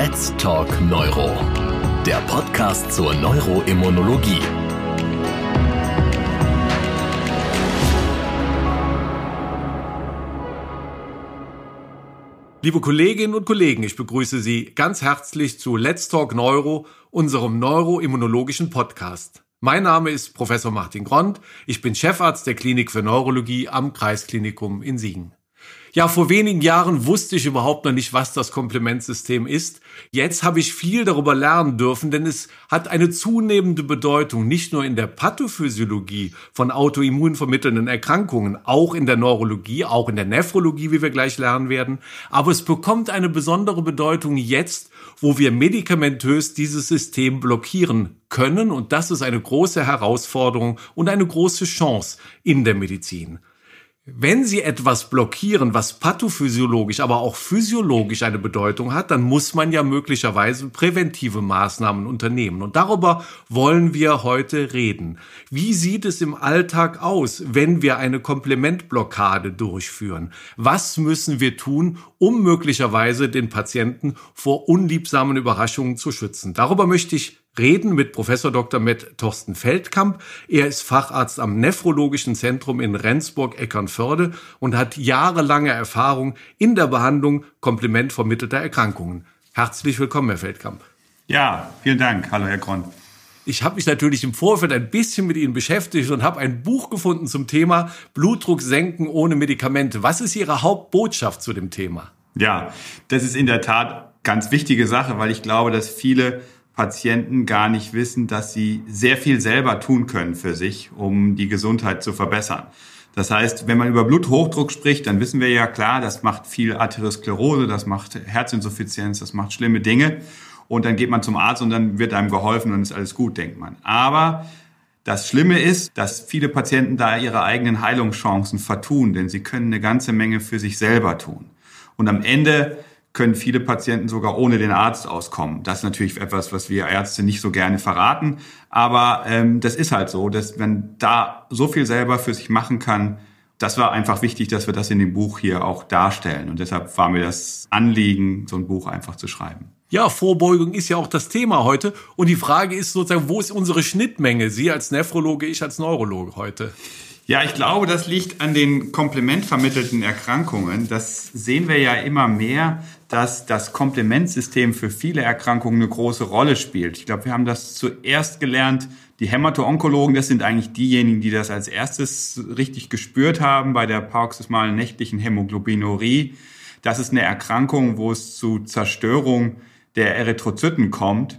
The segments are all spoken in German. Let's Talk Neuro, der Podcast zur Neuroimmunologie. Liebe Kolleginnen und Kollegen, ich begrüße Sie ganz herzlich zu Let's Talk Neuro, unserem neuroimmunologischen Podcast. Mein Name ist Professor Martin Grond, ich bin Chefarzt der Klinik für Neurologie am Kreisklinikum in Siegen. Ja, vor wenigen Jahren wusste ich überhaupt noch nicht, was das Komplementsystem ist. Jetzt habe ich viel darüber lernen dürfen, denn es hat eine zunehmende Bedeutung, nicht nur in der Pathophysiologie von autoimmunvermittelnden Erkrankungen, auch in der Neurologie, auch in der Nephrologie, wie wir gleich lernen werden. Aber es bekommt eine besondere Bedeutung jetzt, wo wir medikamentös dieses System blockieren können. Und das ist eine große Herausforderung und eine große Chance in der Medizin. Wenn Sie etwas blockieren, was pathophysiologisch, aber auch physiologisch eine Bedeutung hat, dann muss man ja möglicherweise präventive Maßnahmen unternehmen. Und darüber wollen wir heute reden. Wie sieht es im Alltag aus, wenn wir eine Komplementblockade durchführen? Was müssen wir tun, um möglicherweise den Patienten vor unliebsamen Überraschungen zu schützen? Darüber möchte ich reden mit Professor Dr. Matt Thorsten Feldkamp. Er ist Facharzt am Nephrologischen Zentrum in Rendsburg-Eckernförde und hat jahrelange Erfahrung in der Behandlung komplementvermittelter Erkrankungen. Herzlich willkommen, Herr Feldkamp. Ja, vielen Dank. Hallo, Herr Grond. Ich habe mich natürlich im Vorfeld ein bisschen mit Ihnen beschäftigt und habe ein Buch gefunden zum Thema Blutdruck senken ohne Medikamente. Was ist Ihre Hauptbotschaft zu dem Thema? Ja, das ist in der Tat ganz wichtige Sache, weil ich glaube, dass viele Patienten gar nicht wissen, dass sie sehr viel selber tun können für sich, um die Gesundheit zu verbessern. Das heißt, wenn man über Bluthochdruck spricht, dann wissen wir ja klar, das macht viel Arteriosklerose, das macht Herzinsuffizienz, das macht schlimme Dinge. Und dann geht man zum Arzt und dann wird einem geholfen und ist alles gut, denkt man. Aber das Schlimme ist, dass viele Patienten da ihre eigenen Heilungschancen vertun, denn sie können eine ganze Menge für sich selber tun. Und am Ende können viele Patienten sogar ohne den Arzt auskommen. Das ist natürlich etwas, was wir Ärzte nicht so gerne verraten. Aber das ist halt so, dass man da so viel selber für sich machen kann. Das war einfach wichtig, dass wir das in dem Buch hier auch darstellen. Und deshalb war mir das Anliegen, so ein Buch einfach zu schreiben. Ja, Vorbeugung ist ja auch das Thema heute. Und die Frage ist sozusagen, wo ist unsere Schnittmenge? Sie als Nephrologe, ich als Neurologe heute. Ja, ich glaube, das liegt an den komplementvermittelten Erkrankungen. Das sehen wir ja immer mehr, dass das Komplementsystem für viele Erkrankungen eine große Rolle spielt. Ich glaube, wir haben das zuerst gelernt. Die Hämato-Onkologen, das sind eigentlich diejenigen, die das als erstes richtig gespürt haben bei der paroxysmalen nächtlichen Hämoglobinurie. Das ist eine Erkrankung, wo es zu Zerstörung der Erythrozyten kommt.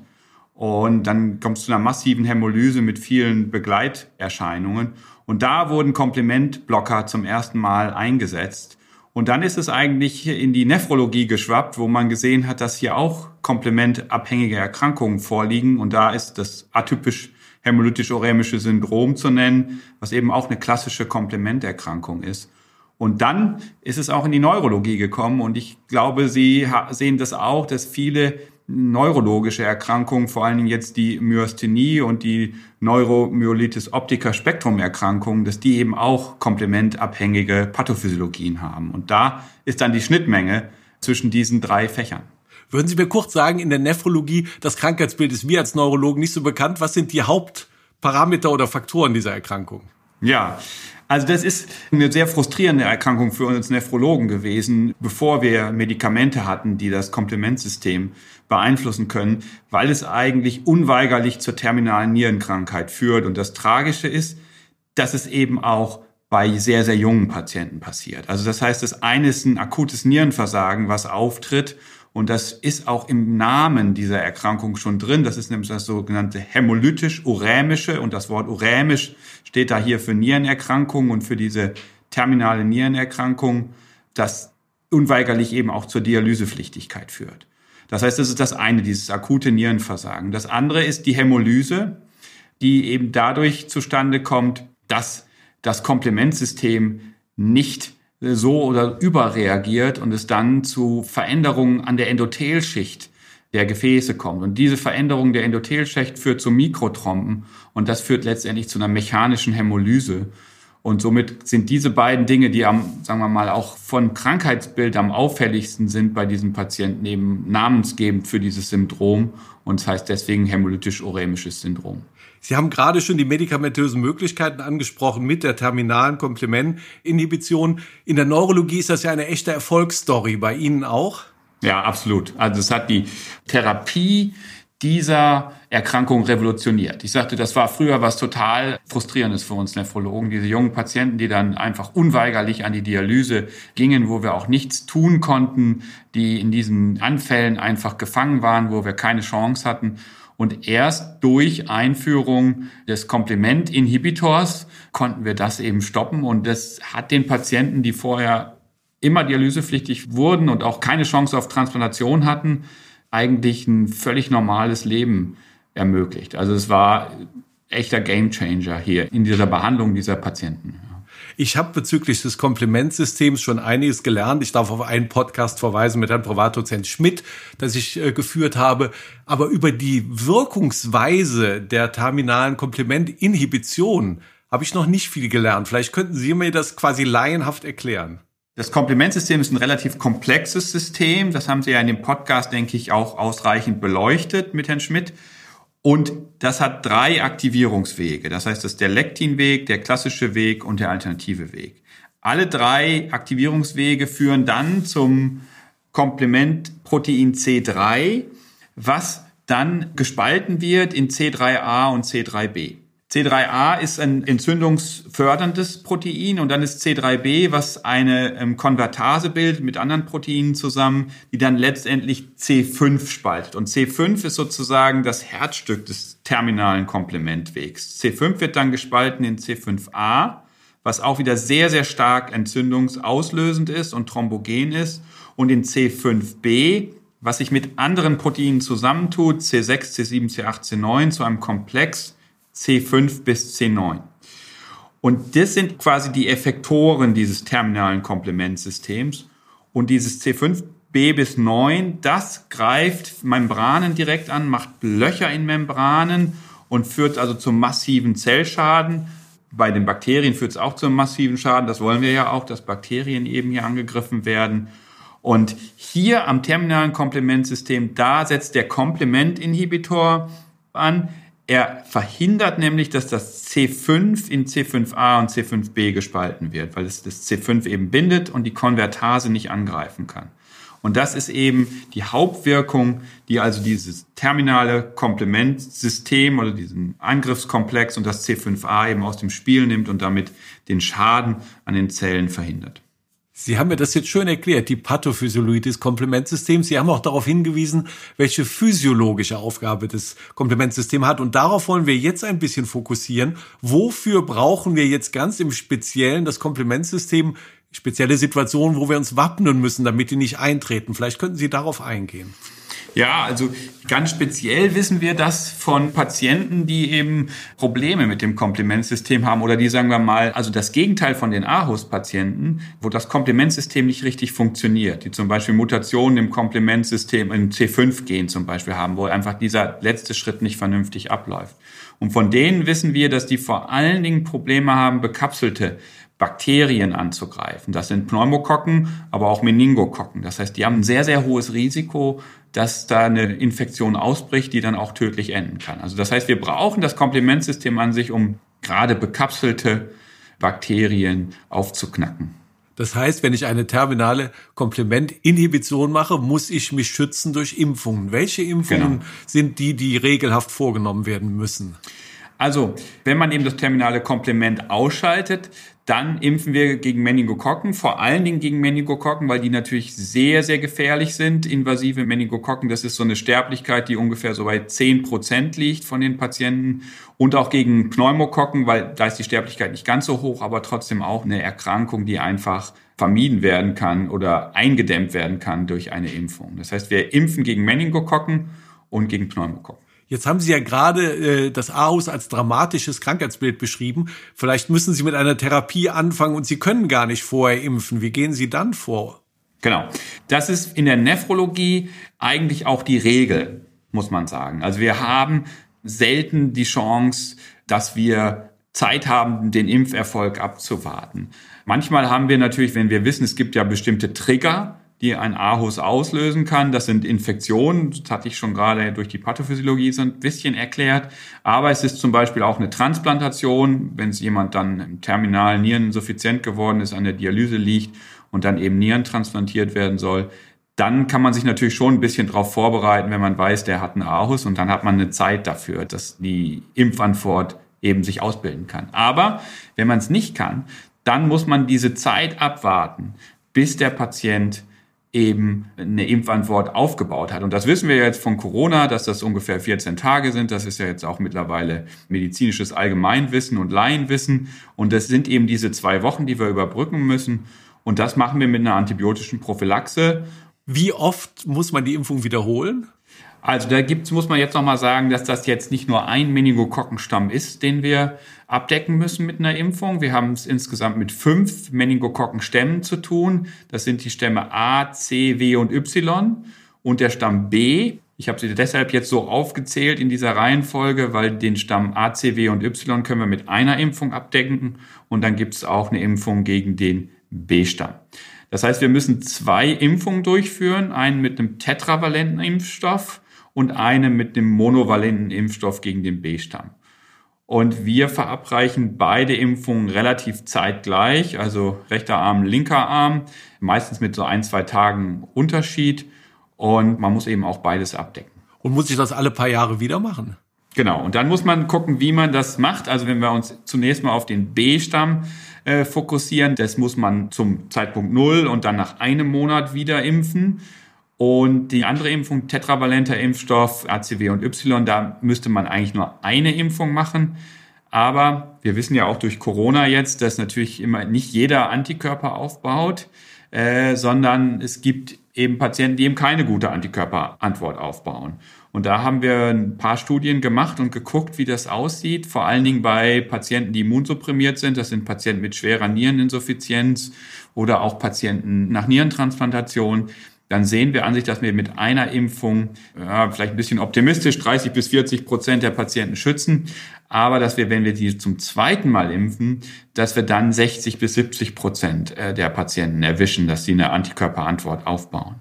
Und dann kommt es zu einer massiven Hämolyse mit vielen Begleiterscheinungen. Und da wurden Komplementblocker zum ersten Mal eingesetzt. Und dann ist es eigentlich in die Nephrologie geschwappt, wo man gesehen hat, dass hier auch komplementabhängige Erkrankungen vorliegen. Und da ist das atypisch-hämolytisch-urämisches Syndrom zu nennen, was eben auch eine klassische Komplementerkrankung ist. Und dann ist es auch in die Neurologie gekommen. Und ich glaube, Sie sehen das auch, dass viele neurologische Erkrankungen, vor allen Dingen jetzt die Myasthenie und die Neuromyelitis-Optica-Spektrum-Erkrankungen, dass die eben auch komplementabhängige Pathophysiologien haben. Und da ist dann die Schnittmenge zwischen diesen drei Fächern. Würden Sie mir kurz sagen, in der Nephrologie, das Krankheitsbild ist mir als Neurologen nicht so bekannt. Was sind die Hauptparameter oder Faktoren dieser Erkrankung? Ja, also das ist eine sehr frustrierende Erkrankung für uns Nephrologen gewesen, bevor wir Medikamente hatten, die das Komplementsystem beeinflussen können, weil es eigentlich unweigerlich zur terminalen Nierenkrankheit führt. Und das Tragische ist, dass es eben auch bei sehr, sehr jungen Patienten passiert. Also das heißt, das eine ist ein akutes Nierenversagen, was auftritt. Und das ist auch im Namen dieser Erkrankung schon drin. Das ist nämlich das sogenannte hämolytisch-urämische. Und das Wort urämisch steht da hier für Nierenerkrankungen und für diese terminale Nierenerkrankung, das unweigerlich eben auch zur Dialysepflichtigkeit führt. Das heißt, das ist das eine, dieses akute Nierenversagen. Das andere ist die Hämolyse, die eben dadurch zustande kommt, dass das Komplementsystem nicht so oder überreagiert und es dann zu Veränderungen an der Endothelschicht der Gefäße kommt. Und diese Veränderung der Endothelschicht führt zu Mikrothromben und das führt letztendlich zu einer mechanischen Hämolyse. Und somit sind diese beiden Dinge, die am, sagen wir mal, auch von Krankheitsbild am auffälligsten sind bei diesem Patienten, eben namensgebend für dieses Syndrom. Und es heißt deswegen hämolytisch-urämisches Syndrom. Sie haben gerade schon die medikamentösen Möglichkeiten angesprochen mit der terminalen Komplementinhibition. In der Neurologie ist das ja eine echte Erfolgsstory. Bei Ihnen auch? Ja, absolut. Also es hat die Therapie dieser Erkrankung revolutioniert. Ich sagte, das war früher was total Frustrierendes für uns Nephrologen. Diese jungen Patienten, die dann einfach unweigerlich an die Dialyse gingen, wo wir auch nichts tun konnten, die in diesen Anfällen einfach gefangen waren, wo wir keine Chance hatten. Und erst durch Einführung des Komplementinhibitors konnten wir das eben stoppen. Und das hat den Patienten, die vorher immer dialysepflichtig wurden und auch keine Chance auf Transplantation hatten, eigentlich ein völlig normales Leben ermöglicht. Also es war echter Gamechanger hier in dieser Behandlung dieser Patienten. Ich habe bezüglich des Komplementsystems schon einiges gelernt. Ich darf auf einen Podcast verweisen mit Herrn Privatdozent Schmidt, das ich geführt habe. Aber über die Wirkungsweise der terminalen Komplementinhibition habe ich noch nicht viel gelernt. Vielleicht könnten Sie mir das quasi laienhaft erklären. Das Komplementsystem ist ein relativ komplexes System. Das haben Sie ja in dem Podcast, denke ich, auch ausreichend beleuchtet mit Herrn Schmidt. Und das hat 3 Aktivierungswege. Das heißt, das ist der Lektinweg, der klassische Weg und der alternative Weg. Alle 3 Aktivierungswege führen dann zum Komplementprotein C3, was dann gespalten wird in C3a und C3b. C3a ist ein entzündungsförderndes Protein und dann ist C3b, was eine Konvertase bildet mit anderen Proteinen zusammen, die dann letztendlich C5 spaltet. Und C5 ist sozusagen das Herzstück des terminalen Komplementwegs. C5 wird dann gespalten in C5a, was auch wieder sehr, sehr stark entzündungsauslösend ist und thrombogen ist, und in C5b, was sich mit anderen Proteinen zusammentut, C6, C7, C8, C9, zu einem Komplex C5 bis C9. Und das sind quasi die Effektoren dieses terminalen Komplementsystems. Und dieses C5b bis 9, das greift Membranen direkt an, macht Löcher in Membranen und führt also zum massiven Zellschaden. Bei den Bakterien führt es auch zum massiven Schaden. Das wollen wir ja auch, dass Bakterien eben hier angegriffen werden. Und hier am terminalen Komplementsystem, da setzt der Komplementinhibitor an. Er verhindert nämlich, dass das C5 in C5a und C5b gespalten wird, weil es das C5 eben bindet und die Konvertase nicht angreifen kann. Und das ist eben die Hauptwirkung, die also dieses terminale Komplementsystem oder diesen Angriffskomplex und das C5a eben aus dem Spiel nimmt und damit den Schaden an den Zellen verhindert. Sie haben mir das jetzt schön erklärt, die Pathophysiologie des Komplementsystems. Sie haben auch darauf hingewiesen, welche physiologische Aufgabe das Komplementsystem hat. Und darauf wollen wir jetzt ein bisschen fokussieren. Wofür brauchen wir jetzt ganz im Speziellen das Komplementsystem? Spezielle Situationen, wo wir uns wappnen müssen, damit die nicht eintreten. Vielleicht könnten Sie darauf eingehen. Ja, also ganz speziell wissen wir das von Patienten, die eben Probleme mit dem Komplementsystem haben oder die, sagen wir mal, also das Gegenteil von den aHUS-Patienten, wo das Komplementsystem nicht richtig funktioniert, die zum Beispiel Mutationen im Komplementsystem, im C5-Gen zum Beispiel haben, wo einfach dieser letzte Schritt nicht vernünftig abläuft. Und von denen wissen wir, dass die vor allen Dingen Probleme haben, bekapselte Bakterien anzugreifen. Das sind Pneumokokken, aber auch Meningokokken. Das heißt, die haben ein sehr, sehr hohes Risiko, dass da eine Infektion ausbricht, die dann auch tödlich enden kann. Also das heißt, wir brauchen das Komplementsystem an sich, um gerade bekapselte Bakterien aufzuknacken. Das heißt, wenn ich eine terminale Komplementinhibition mache, muss ich mich schützen durch Impfungen. Welche Impfungen sind die, die regelhaft vorgenommen werden müssen? Also, wenn man eben das terminale Komplement ausschaltet, dann impfen wir gegen Meningokokken, vor allen Dingen gegen Meningokokken, weil die natürlich sehr, sehr gefährlich sind. Invasive Meningokokken, das ist so eine Sterblichkeit, die ungefähr so bei 10% liegt von den Patienten. Und auch gegen Pneumokokken, weil da ist die Sterblichkeit nicht ganz so hoch, aber trotzdem auch eine Erkrankung, die einfach vermieden werden kann oder eingedämmt werden kann durch eine Impfung. Das heißt, wir impfen gegen Meningokokken und gegen Pneumokokken. Jetzt haben Sie ja gerade das aHUS als dramatisches Krankheitsbild beschrieben. Vielleicht müssen Sie mit einer Therapie anfangen und Sie können gar nicht vorher impfen. Wie gehen Sie dann vor? Genau. Das ist in der Nephrologie eigentlich auch die Regel, muss man sagen. Also wir haben selten die Chance, dass wir Zeit haben, den Impferfolg abzuwarten. Manchmal haben wir natürlich, wenn wir wissen, es gibt ja bestimmte Trigger, die ein aHUS auslösen kann. Das sind Infektionen, das hatte ich schon gerade durch die Pathophysiologie so ein bisschen erklärt. Aber es ist zum Beispiel auch eine Transplantation, wenn es jemand dann im terminalen Niereninsuffizienz geworden ist, an der Dialyse liegt und dann eben Nieren transplantiert werden soll. Dann kann man sich natürlich schon ein bisschen darauf vorbereiten, wenn man weiß, der hat einen aHUS, und dann hat man eine Zeit dafür, dass die Impfantwort eben sich ausbilden kann. Aber wenn man es nicht kann, dann muss man diese Zeit abwarten, bis der Patient eben eine Impfantwort aufgebaut hat. Und das wissen wir jetzt von Corona, dass das ungefähr 14 Tage sind. Das ist ja jetzt auch mittlerweile medizinisches Allgemeinwissen und Laienwissen. Und das sind eben diese 2 Wochen, die wir überbrücken müssen. Und das machen wir mit einer antibiotischen Prophylaxe. Wie oft muss man die Impfung wiederholen? Also da muss man jetzt nochmal sagen, dass das jetzt nicht nur ein Meningokokkenstamm ist, den wir abdecken müssen mit einer Impfung. Wir haben es insgesamt mit 5 Meningokokkenstämmen zu tun. Das sind die Stämme A, C, W und Y. Und der Stamm B, ich habe sie deshalb jetzt so aufgezählt in dieser Reihenfolge, weil den Stamm A, C, W und Y können wir mit einer Impfung abdecken. Und dann gibt es auch eine Impfung gegen den B-Stamm. Das heißt, wir müssen 2 Impfungen durchführen, einen mit einem tetravalenten Impfstoff und eine mit dem monovalenten Impfstoff gegen den B-Stamm. Und wir verabreichen beide Impfungen relativ zeitgleich, also rechter Arm, linker Arm, meistens mit so 1-2 Tagen Unterschied. Und man muss eben auch beides abdecken. Und muss ich das alle paar Jahre wieder machen? Genau, und dann muss man gucken, wie man das macht. Also wenn wir uns zunächst mal auf den B-Stamm fokussieren, das muss man zum Zeitpunkt 0 und dann nach einem Monat wieder impfen. Und die andere Impfung, tetravalenter Impfstoff, ACW und Y, da müsste man eigentlich nur eine Impfung machen. Aber wir wissen ja auch durch Corona jetzt, dass natürlich immer nicht jeder Antikörper aufbaut, sondern es gibt eben Patienten, die eben keine gute Antikörperantwort aufbauen. Und da haben wir ein paar Studien gemacht und geguckt, wie das aussieht. Vor allen Dingen bei Patienten, die immunsupprimiert sind. Das sind Patienten mit schwerer Niereninsuffizienz oder auch Patienten nach Nierentransplantation. Dann sehen wir an sich, dass wir mit einer Impfung, vielleicht ein bisschen optimistisch, 30-40% der Patienten schützen. Aber dass wir, wenn wir die zum zweiten Mal impfen, dass wir dann 60-70% der Patienten erwischen, dass sie eine Antikörperantwort aufbauen.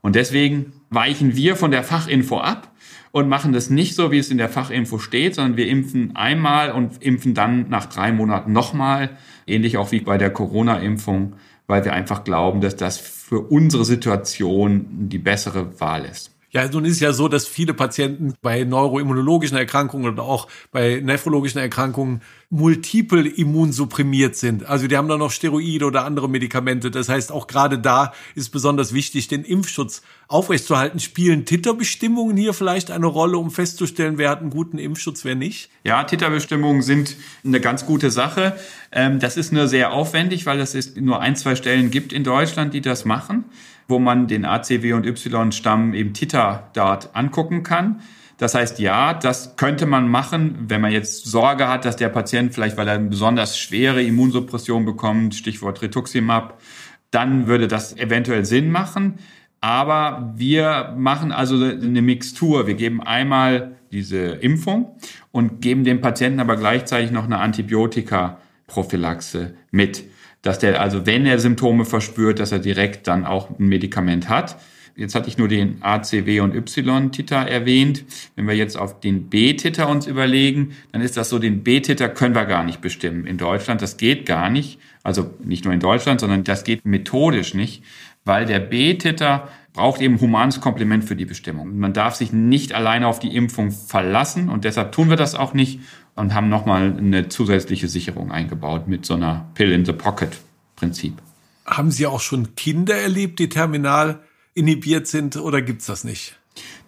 Und deswegen weichen wir von der Fachinfo ab und machen das nicht so, wie es in der Fachinfo steht, sondern wir impfen einmal und impfen dann nach 3 Monaten nochmal, ähnlich auch wie bei der Corona-Impfung, weil wir einfach glauben, dass das für unsere Situation die bessere Wahl ist. Ja, nun ist es ja so, dass viele Patienten bei neuroimmunologischen Erkrankungen oder auch bei nephrologischen Erkrankungen multiple immunsupprimiert sind. Also die haben dann noch Steroide oder andere Medikamente. Das heißt, auch gerade da ist besonders wichtig, den Impfschutz aufrechtzuerhalten. Spielen Titerbestimmungen hier vielleicht eine Rolle, um festzustellen, wer hat einen guten Impfschutz, wer nicht? Ja, Titerbestimmungen sind eine ganz gute Sache. Das ist nur sehr aufwendig, weil es nur 1-2 Stellen gibt in Deutschland, die das machen, wo man den ACW und Y-Stamm eben Titer-Dart angucken kann. Das heißt, ja, das könnte man machen, wenn man jetzt Sorge hat, dass der Patient vielleicht, weil er eine besonders schwere Immunsuppression bekommt, Stichwort Rituximab, dann würde das eventuell Sinn machen. Aber wir machen also eine Mixtur. Wir geben einmal diese Impfung und geben dem Patienten aber gleichzeitig noch eine Antibiotika-Prophylaxe mit. Dass der also, wenn er Symptome verspürt, dass er direkt dann auch ein Medikament hat. Jetzt hatte ich nur den A, C, W und Y-Titer erwähnt. Wenn wir jetzt auf den B-Titer uns überlegen, dann ist das so, den B-Titer können wir gar nicht bestimmen in Deutschland. Das geht gar nicht. Also nicht nur in Deutschland, sondern das geht methodisch nicht, weil der B-Titer braucht eben humanes Komplement für die Bestimmung. Man darf sich nicht alleine auf die Impfung verlassen und deshalb tun wir das auch nicht und haben nochmal eine zusätzliche Sicherung eingebaut mit so einer Pill-in-the-Pocket-Prinzip. Haben Sie auch schon Kinder erlebt, die terminal inhibiert sind, oder gibt's das nicht?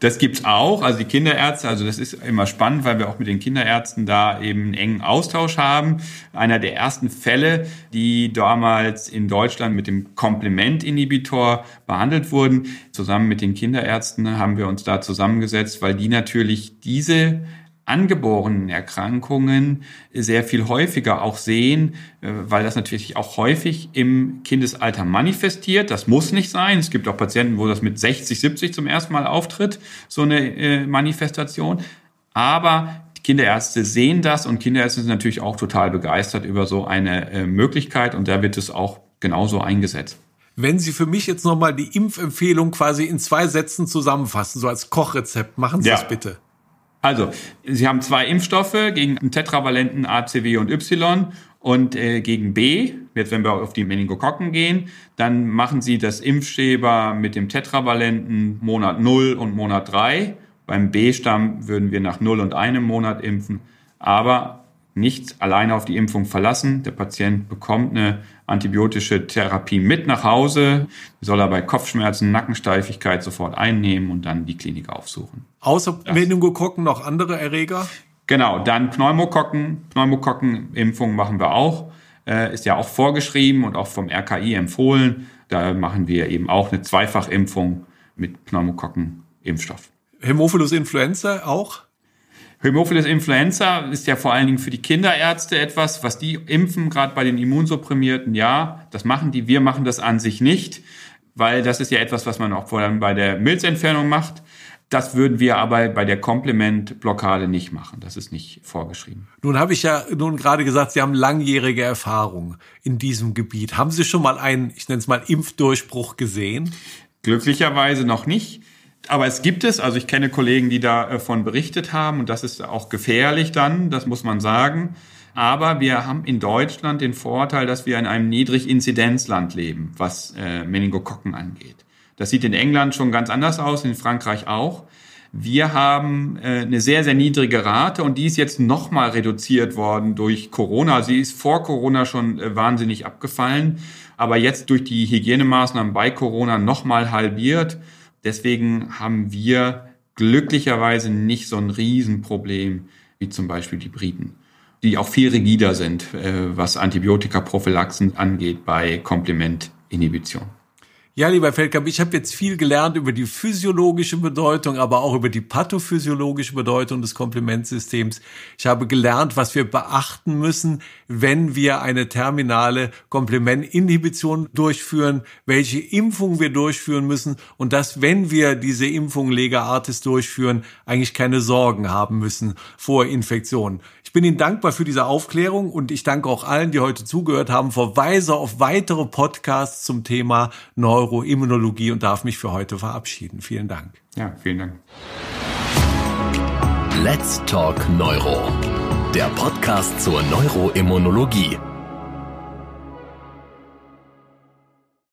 Das gibt's auch, also die Kinderärzte, also das ist immer spannend, weil wir auch mit den Kinderärzten da eben einen engen Austausch haben. Einer der ersten Fälle, die damals in Deutschland mit dem Komplementinhibitor behandelt wurden, zusammen mit den Kinderärzten haben wir uns da zusammengesetzt, weil die natürlich diese angeborenen Erkrankungen sehr viel häufiger auch sehen, weil das natürlich auch häufig im Kindesalter manifestiert. Das muss nicht sein. Es gibt auch Patienten, wo das mit 60, 70 zum ersten Mal auftritt, so eine Manifestation. Aber Kinderärzte sehen das und Kinderärzte sind natürlich auch total begeistert über so eine Möglichkeit und da wird es auch genauso eingesetzt. Wenn Sie für mich jetzt nochmal die Impfempfehlung quasi in 2 Sätzen zusammenfassen, so als Kochrezept, machen Sie das bitte. Also, Sie haben 2 Impfstoffe gegen einen tetravalenten A, C, W und Y und gegen B. Jetzt, wenn wir auf die Meningokokken gehen, dann machen Sie das Impfschema mit dem tetravalenten Monat 0 und Monat 3. Beim B-Stamm würden wir nach 0 und einem Monat impfen, aber nicht alleine auf die Impfung verlassen. Der Patient bekommt eine antibiotische Therapie mit nach Hause, soll er bei Kopfschmerzen, Nackensteifigkeit sofort einnehmen und dann die Klinik aufsuchen. Außer Meningokokken noch andere Erreger? Genau, dann Pneumokokken. Pneumokokken-Impfung machen wir auch. Ist ja auch vorgeschrieben und auch vom RKI empfohlen. Da machen wir eben auch eine Zweifachimpfung mit Pneumokokken-Impfstoff. Hämophilus influenzae auch? Hämophilus influenzae ist ja vor allen Dingen für die Kinderärzte etwas, was die impfen, gerade bei den Immunsupprimierten, ja, das machen die. Wir machen das an sich nicht, weil das ist ja etwas, was man auch vor allem bei der Milzentfernung macht. Das würden wir aber bei der Komplementblockade nicht machen. Das ist nicht vorgeschrieben. Nun habe ich ja nun gerade gesagt, Sie haben langjährige Erfahrung in diesem Gebiet. Haben Sie schon mal einen, ich nenne es mal, Impfdurchbruch gesehen? Glücklicherweise noch nicht. Aber es gibt es, also ich kenne Kollegen, die davon berichtet haben und das ist auch gefährlich dann, das muss man sagen. Aber wir haben in Deutschland den Vorteil, dass wir in einem Niedriginzidenzland leben, was Meningokokken angeht. Das sieht in England schon ganz anders aus, in Frankreich auch. Wir haben eine sehr, sehr niedrige Rate und die ist jetzt nochmal reduziert worden durch Corona. Sie ist vor Corona schon wahnsinnig abgefallen, aber jetzt durch die Hygienemaßnahmen bei Corona nochmal halbiert. Deswegen haben wir glücklicherweise nicht so ein Riesenproblem wie zum Beispiel die Briten, die auch viel rigider sind, was Antibiotikaprophylaxen angeht bei Komplementinhibition. Ja, lieber Feldkamp, ich habe jetzt viel gelernt über die physiologische Bedeutung, aber auch über die pathophysiologische Bedeutung des Komplementsystems. Ich habe gelernt, was wir beachten müssen, wenn wir eine terminale Komplementinhibition durchführen, welche Impfung wir durchführen müssen und dass, wenn wir diese Impfung Lega Artis durchführen, eigentlich keine Sorgen haben müssen vor Infektionen. Ich bin Ihnen dankbar für diese Aufklärung und ich danke auch allen, die heute zugehört haben, verweise auf weitere Podcasts zum Thema Neuroimmunologie und darf mich für heute verabschieden. Vielen Dank. Ja, vielen Dank. Let's Talk Neuro, der Podcast zur Neuroimmunologie.